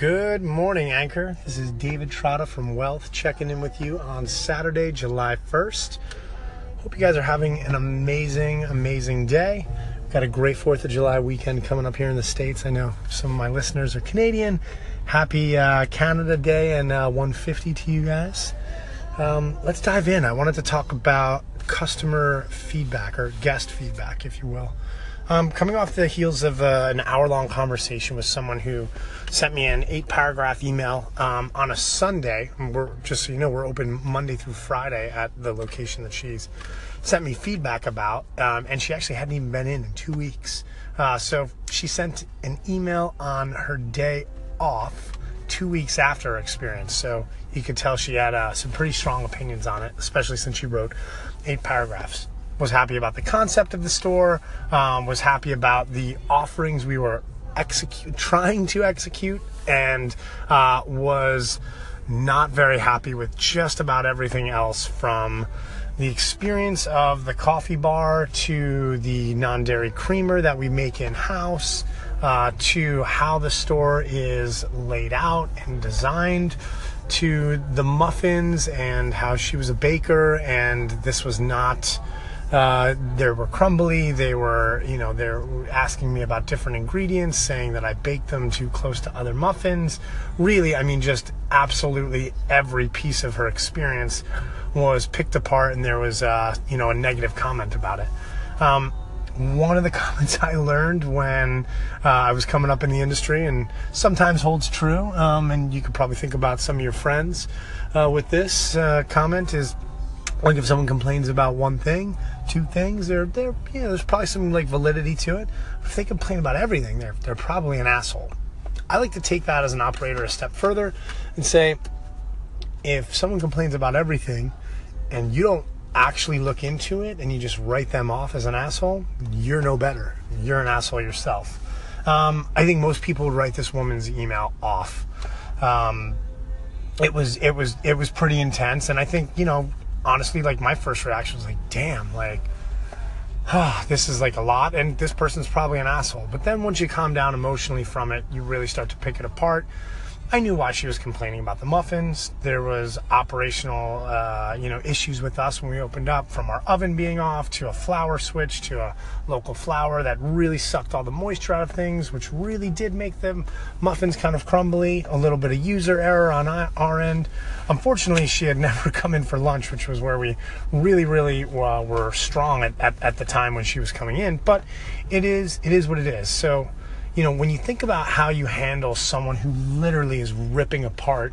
Good morning, Anchor. This is David Trotta from Wealth checking in with you on Saturday, July 1st. Hope you guys are having an amazing, amazing day. We've got a great 4th of July weekend coming up here in the States. I know some of my listeners are Canadian. Happy Canada Day and 150 to you guys. Let's dive in. I wanted to talk about customer feedback or guest feedback, if you will. Coming off the heels of an hour-long conversation with someone who sent me an 8-paragraph email on a Sunday. We're, just so you know, we're open Monday through Friday at the location that she's sent me feedback about, and she actually hadn't even been in 2 weeks. So she sent an email on her day off 2 weeks after her experience, so you could tell she had some pretty strong opinions on it, especially since she wrote 8 paragraphs. Was happy about the concept of the store, was happy about the offerings we were trying to execute, and was not very happy with just about everything else, from the experience of the coffee bar to the non-dairy creamer that we make in-house, to how the store is laid out and designed, to the muffins and how she was a baker and this was not... They were crumbly. They were, you know, they're asking me about different ingredients, saying that I baked them too close to other muffins. Really, I mean, just absolutely every piece of her experience was picked apart, and there was, a negative comment about it. One of the comments I learned when I was coming up in the industry, and sometimes holds true, and you could probably think about some of your friends with this comment is, like, if someone complains about one thing, two things, there's probably some like validity to it. If they complain about everything, they're probably an asshole. I like to take that as an operator a step further and say, if someone complains about everything and you don't actually look into it and you just write them off as an asshole, you're no better. You're an asshole yourself. I think most people would write this woman's email off. It was pretty intense, and I think, you know, honestly, like, my first reaction was like, damn, like, this is like a lot, and this person's probably an asshole. But then once you calm down emotionally from it, you really start to pick it apart. I knew why she was complaining about the muffins. There was operational, issues with us when we opened up, from our oven being off to a flour switch to a local flour that really sucked all the moisture out of things, which really did make the muffins kind of crumbly, a little bit of user error on our end. Unfortunately, she had never come in for lunch, which was where we really, really were strong at the time when she was coming in. But it is what it is. So, you know, when you think about how you handle someone who literally is ripping apart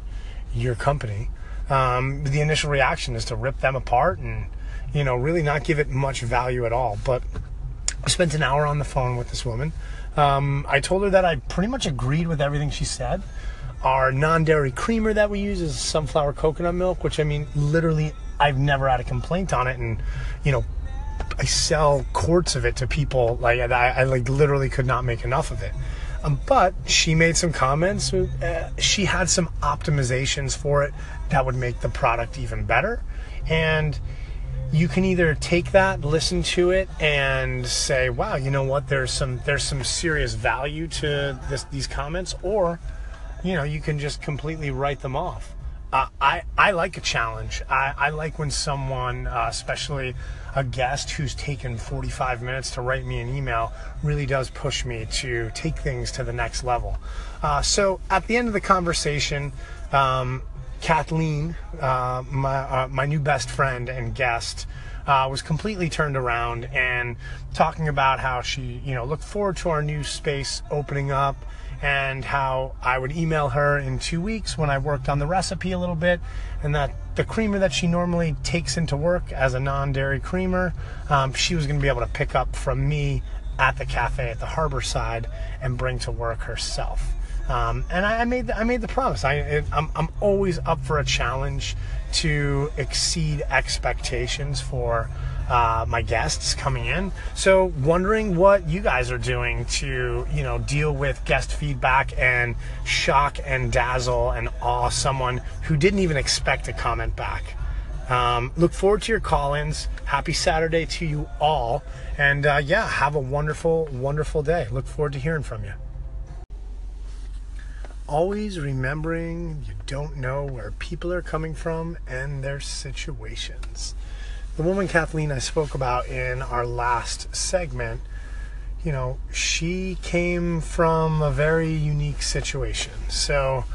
your company, the initial reaction is to rip them apart and, you know, really not give it much value at all. But I spent an hour on the phone with this woman. I told her that I pretty much agreed with everything she said. Our non-dairy creamer that we use is sunflower coconut milk, which, I mean, literally I've never had a complaint on it. And, you know, I sell quarts of it to people. Like, I like literally could not make enough of it. But she made some comments. She had some optimizations for it that would make the product even better. And you can either take that, listen to it, and say, "Wow, you know what? There's some serious value to these comments," or, you know, you can just completely write them off. I like a challenge. I like when someone, especially a guest who's taken 45 minutes to write me an email, really does push me to take things to the next level. So at the end of the conversation, Kathleen, my new best friend and guest, was completely turned around and talking about how she, you know, looked forward to our new space opening up, and how I would email her in 2 weeks when I worked on the recipe a little bit, and that the creamer that she normally takes into work as a non-dairy creamer, she was going to be able to pick up from me at the cafe at the Harborside and bring to work herself. And I made the promise. I'm always up for a challenge to exceed expectations for my guests coming in. So wondering what you guys are doing to, you know, deal with guest feedback and shock and dazzle and awe someone who didn't even expect a comment back. Look forward to your call-ins. Happy Saturday to you all. And have a wonderful, wonderful day. Look forward to hearing from you. always remembering you don't know where people are coming from and their situations. The woman, Kathleen, I spoke about in our last segment, you know, she came from a very unique situation. So,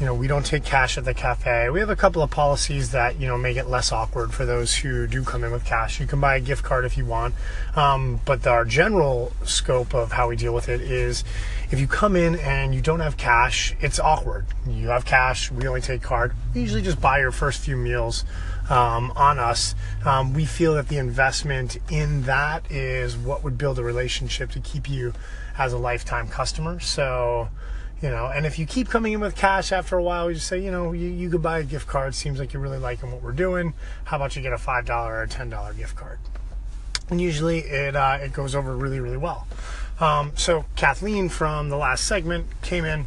you know, we don't take cash at the cafe. We have a couple of policies that, you know, make it less awkward for those who do come in with cash. You can buy a gift card if you want. But our general scope of how we deal with it is if you come in and you don't have cash, it's awkward. You have cash, we only take card. We usually just buy your first few meals on us. We feel that the investment in that is what would build a relationship to keep you as a lifetime customer. So, you know, and if you keep coming in with cash after a while, we just say, you know, you could buy a gift card. Seems like you're really liking what we're doing. How about you get a $5 or a $10 gift card? And usually it goes over really, really well. So Kathleen from the last segment came in,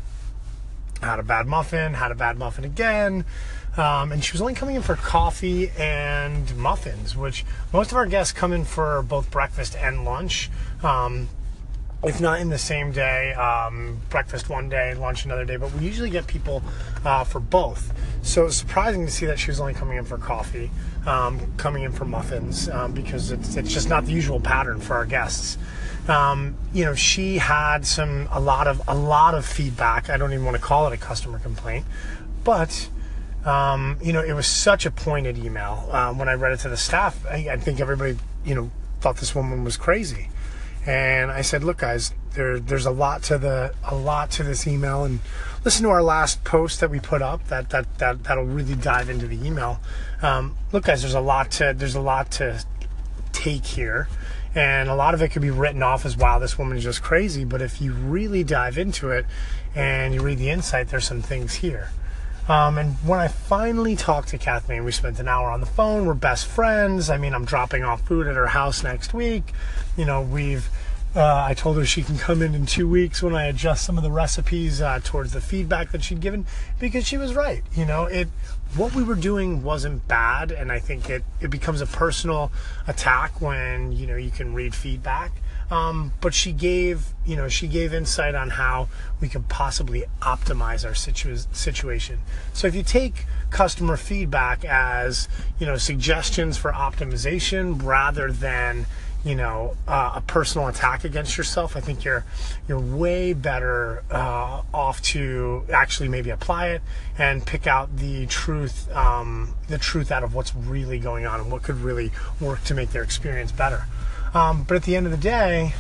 had a bad muffin again. And she was only coming in for coffee and muffins, which most of our guests come in for both breakfast and lunch. If not in the same day, breakfast one day, lunch another day, but we usually get people for both. So it's surprising to see that she was only coming in for coffee, coming in for muffins, because it's just not the usual pattern for our guests. You know, she had a lot of feedback. I don't even want to call it a customer complaint, but you know, it was such a pointed email. When I read it to the staff, I think everybody, you know, thought this woman was crazy. And I said, look, guys, there's a lot to this email, and listen to our last post that we put up that'll really dive into the email. Look, guys, there's a lot to take here, and a lot of it could be written off as, wow, this woman is just crazy. But if you really dive into it and you read the insight, there's some things here. And when I finally talked to Kathleen, we spent an hour on the phone. We're best friends. I mean, I'm dropping off food at her house next week. You know, I told her she can come in 2 weeks when I adjust some of the recipes towards the feedback that she'd given, because she was right. You know, what we were doing wasn't bad. And I think it becomes a personal attack when, you know, you can read feedback. But she gave insight on how we could possibly optimize our situation. So if you take customer feedback as, you know, suggestions for optimization rather than, you know, a personal attack against yourself, I think you're way better off to actually maybe apply it and pick out the truth out of what's really going on and what could really work to make their experience better. But at the end of the day,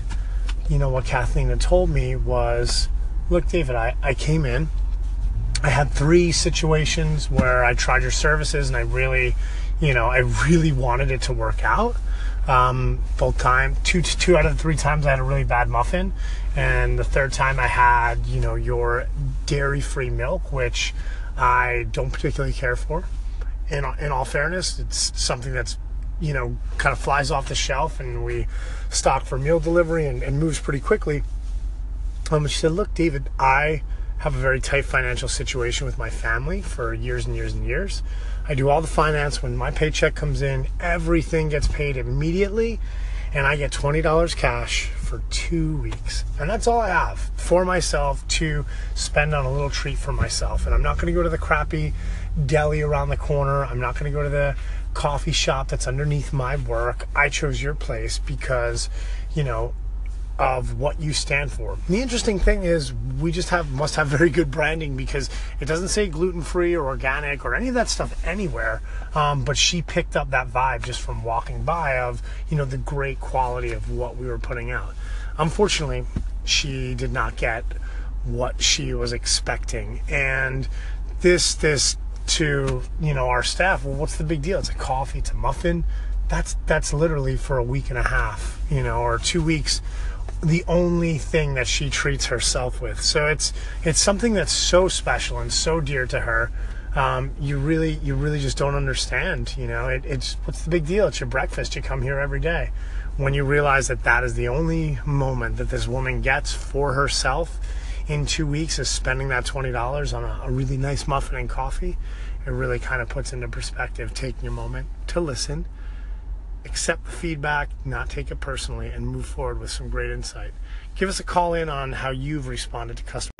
you know, what Kathleen had told me was, look, David, I came in, I had 3 situations where I tried your services and I really wanted it to work out. Full time, two out of the 3 times I had a really bad muffin. And the 3rd time I had, you know, your dairy-free milk, which I don't particularly care for. In all fairness, it's something that's, you know, kind of flies off the shelf, and we stock for meal delivery and moves pretty quickly. She said, look, David, I have a very tight financial situation with my family for years and years and years. I do all the finance. When my paycheck comes in, everything gets paid immediately, and I get $20 cash for 2 weeks. And that's all I have for myself to spend on a little treat for myself. And I'm not going to go to the crappy deli around the corner. I'm not going to go to the coffee shop that's underneath my work. I chose your place because, you know, of what you stand for. The interesting thing is we just must have very good branding, because it doesn't say gluten-free or organic or any of that stuff anywhere. But she picked up that vibe just from walking by of, you know, the great quality of what we were putting out. Unfortunately, she did not get what she was expecting. And this to, you know, our staff, well, what's the big deal? It's a coffee, it's a muffin. That's literally for a week and a half, you know, or 2 weeks. The only thing that she treats herself with. So it's something that's so special and so dear to her. You really just don't understand, you know. It's what's the big deal? It's your breakfast. You come here every day. When you realize that is the only moment that this woman gets for herself in 2 weeks is spending that $20 on a really nice muffin and coffee, it really kind of puts into perspective taking a moment to listen, accept the feedback, not take it personally, and move forward with some great insight. Give us a call in on how you've responded to customers.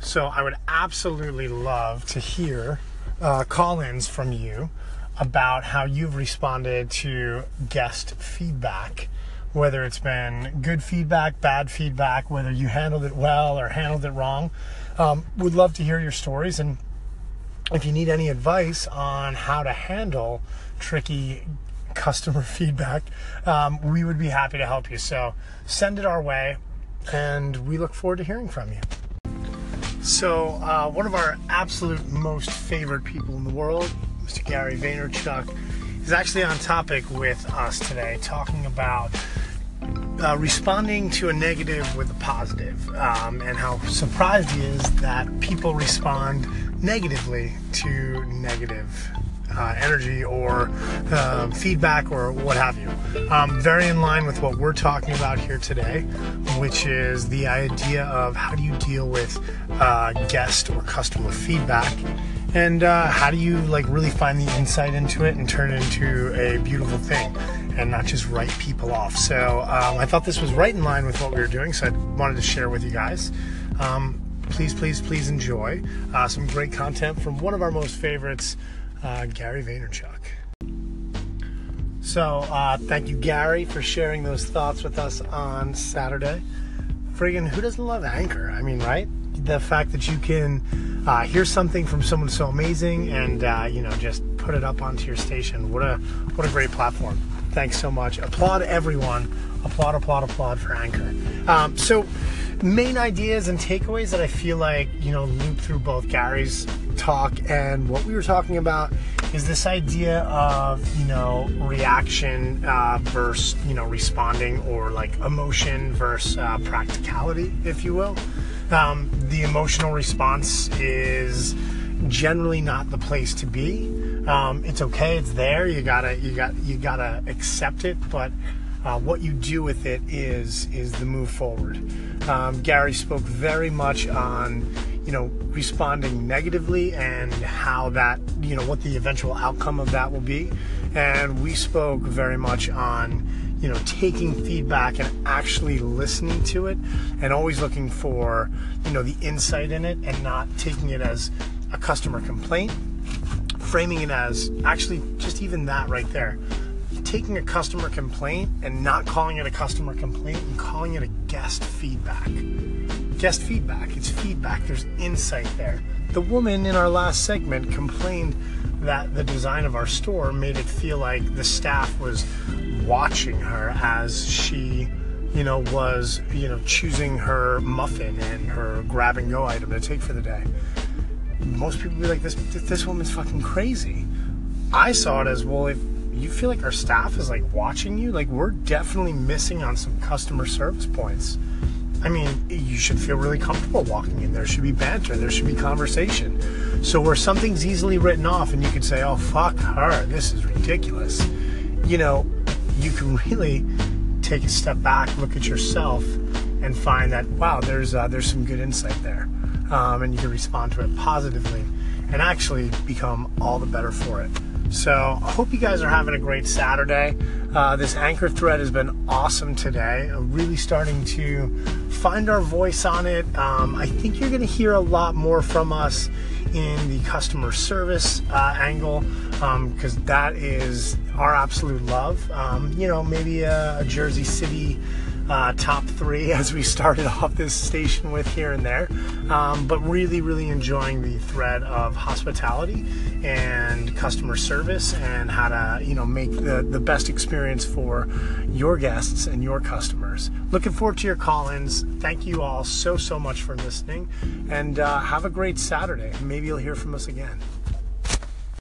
So I would absolutely love to hear call-ins from you about how you've responded to guest feedback, whether it's been good feedback, bad feedback, whether you handled it well or handled it wrong. Would love to hear your stories. And if you need any advice on how to handle tricky customer feedback, we would be happy to help you. So send it our way, and we look forward to hearing from you. So one of our absolute most favorite people in the world, Mr. Gary Vaynerchuk, is actually on topic with us today, talking about responding to a negative with a positive, and how surprised he is that people respond negatively to negative energy or feedback or what have you. Very in line with what we're talking about here today, which is the idea of how do you deal with guest or customer feedback, and how do you really find the insight into it and turn it into a beautiful thing and not just write people off. So I thought this was right in line with what we were doing, so I wanted to share with you guys. Please enjoy some great content from one of our most favorites, Gary Vaynerchuk. So thank you, Gary, for sharing those thoughts with us on Saturday. Friggin' who doesn't love Anchor? I mean, right? The fact that you can hear something from someone so amazing and just put it up onto your station. What a great platform. Thanks so much. Applaud everyone. Applaud for Anchor. So main ideas and takeaways that I feel like loop through both Gary's talk and what we were talking about is this idea of reaction versus responding, or emotion versus practicality, if you will. The emotional response is generally not the place to be. It's okay, it's there. You gotta accept it, but what you do with it is the move forward. Gary spoke very much on responding negatively and how that what the eventual outcome of that will be, and we spoke very much on taking feedback and actually listening to it and always looking for the insight in it and not taking it as a customer complaint, framing it as actually just even that right there. Taking a customer complaint and not calling it a customer complaint and calling it a guest feedback. Guest feedback, it's feedback, there's insight there. The woman in our last segment complained that the design of our store made it feel like the staff was watching her as she, was, choosing her muffin and her grab-and-go item to take for the day. Most people would be like, this woman's fucking crazy. I saw it as, well, if you feel like our staff is watching you, we're definitely missing on some customer service points. I mean, you should feel really comfortable walking in. There should be banter, there should be conversation. So where something's easily written off and you could say, oh, fuck her, this is ridiculous, you can really take a step back, look at yourself, and find that, wow, there's some good insight there. And you can respond to it positively and actually become all the better for it. So I hope you guys are having a great Saturday. This Anchor thread has been awesome today. I'm really starting to find our voice on it. I think you're going to hear a lot more from us in the customer service angle, because that is our absolute love. Maybe a Jersey City top three, as we started off this station with here and there, but really enjoying the thread of hospitality and customer service and how to make the best experience for your guests and your customers. Looking forward to your call-ins. Thank you all so much for listening, and have a great Saturday. Maybe you'll hear from us again.